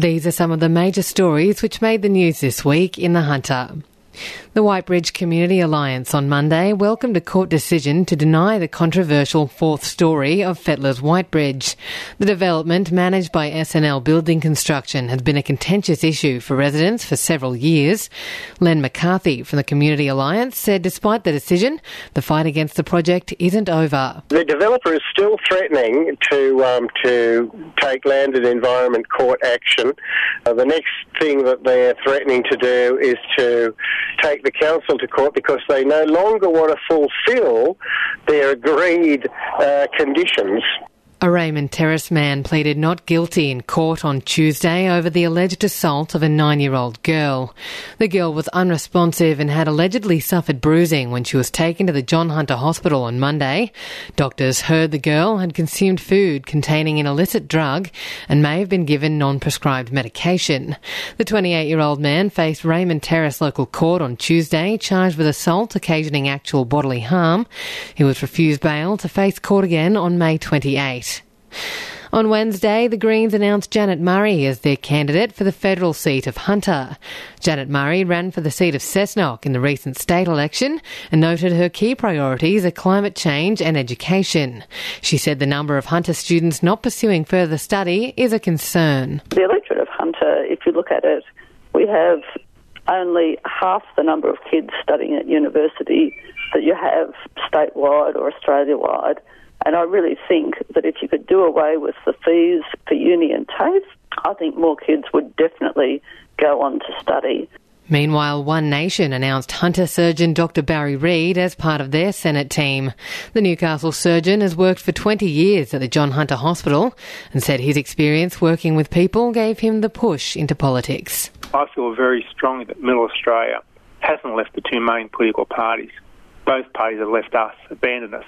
These are some of the major stories which made the news this week in the Hunter. The Whitebridge Community Alliance on Monday welcomed a court decision to deny the controversial fourth storey of Fettler's Whitebridge. The development, managed by SNL Building Construction, has been a contentious issue for residents for several years. Len McCarthy from the Community Alliance said despite the decision, the fight against the project isn't over. The developer is still threatening to take land and environment court action. The next thing that they're threatening to do is to take the council to court because they no longer want to fulfil their agreed conditions. A Raymond Terrace man pleaded not guilty in court on Tuesday over the alleged assault of a 9-year-old girl. The girl was unresponsive and had allegedly suffered bruising when she was taken to the John Hunter Hospital on Monday. Doctors heard the girl had consumed food containing an illicit drug and may have been given non-prescribed medication. The 28-year-old man faced Raymond Terrace local court on Tuesday, charged with assault occasioning actual bodily harm. He was refused bail to face court again on May 28. On Wednesday, the Greens announced Janet Murray as their candidate for the federal seat of Hunter. Janet Murray ran for the seat of Cessnock in the recent state election and noted her key priorities are climate change and education. She said the number of Hunter students not pursuing further study is a concern. The electorate of Hunter, if you look at it, we have only half the number of kids studying at university that you have statewide or Australia-wide. And I really think that if you could do away with the fees for uni and TAFE, I think more kids would definitely go on to study. Meanwhile, One Nation announced Hunter surgeon Dr Barry Reed as part of their Senate team. The Newcastle surgeon has worked for 20 years at the John Hunter Hospital and said his experience working with people gave him the push into politics. I feel very strongly that Middle Australia hasn't left the two main political parties. Both parties have left us, abandoned us,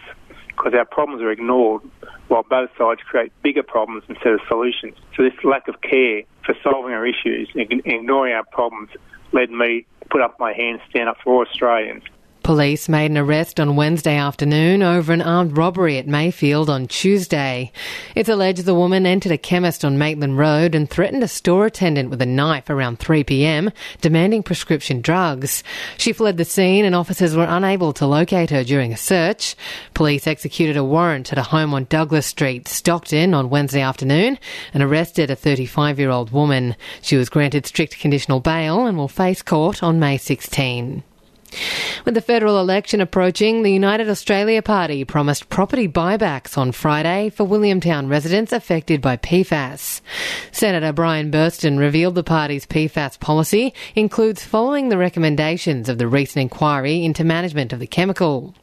because our problems are ignored while both sides create bigger problems instead of solutions. So this lack of care for solving our issues and ignoring our problems led me to put up my hand, stand up for all Australians. Police made an arrest on Wednesday afternoon over an armed robbery at Mayfield on Tuesday. It's alleged the woman entered a chemist on Maitland Road and threatened a store attendant with a knife around 3 p.m, demanding prescription drugs. She fled the scene and officers were unable to locate her during a search. Police executed a warrant at a home on Douglas Street, Stockton, on Wednesday afternoon and arrested a 35-year-old woman. She was granted strict conditional bail and will face court on May 16. With the federal election approaching, the United Australia Party promised property buybacks on Friday for Williamtown residents affected by PFAS. Senator Brian Burston revealed the party's PFAS policy includes following the recommendations of the recent inquiry into management of the chemical.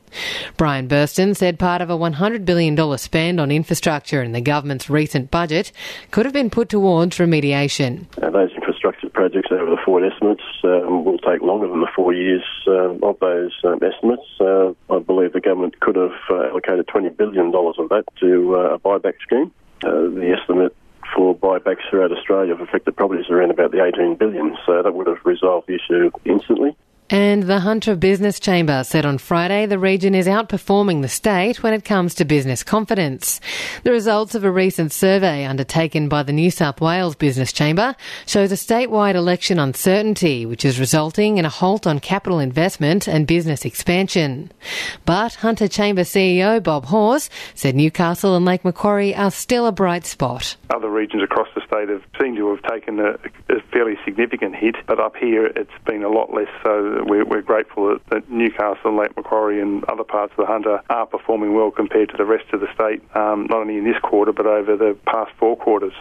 Brian Burston said part of a $100 billion spend on infrastructure in the government's recent budget could have been put towards remediation. Those infrastructure projects over the forward estimates will take longer than the 4 years of those estimates. I believe the government could have allocated $20 billion of that to a buyback scheme. The estimate for buybacks throughout Australia of affected properties is around about the $18 billion, so that would have resolved the issue instantly. And the Hunter Business Chamber said on Friday the region is outperforming the state when it comes to business confidence. The results of a recent survey undertaken by the New South Wales Business Chamber shows a statewide election uncertainty, which is resulting in a halt on capital investment and business expansion. But Hunter Chamber CEO Bob Hawes said Newcastle and Lake Macquarie are still a bright spot. Other regions across the state have seemed to have taken a fairly significant hit, but up here it's been a lot less so. We're grateful that Newcastle, Lake Macquarie and other parts of the Hunter are performing well compared to the rest of the state, not only in this quarter but over the past 4 quarters.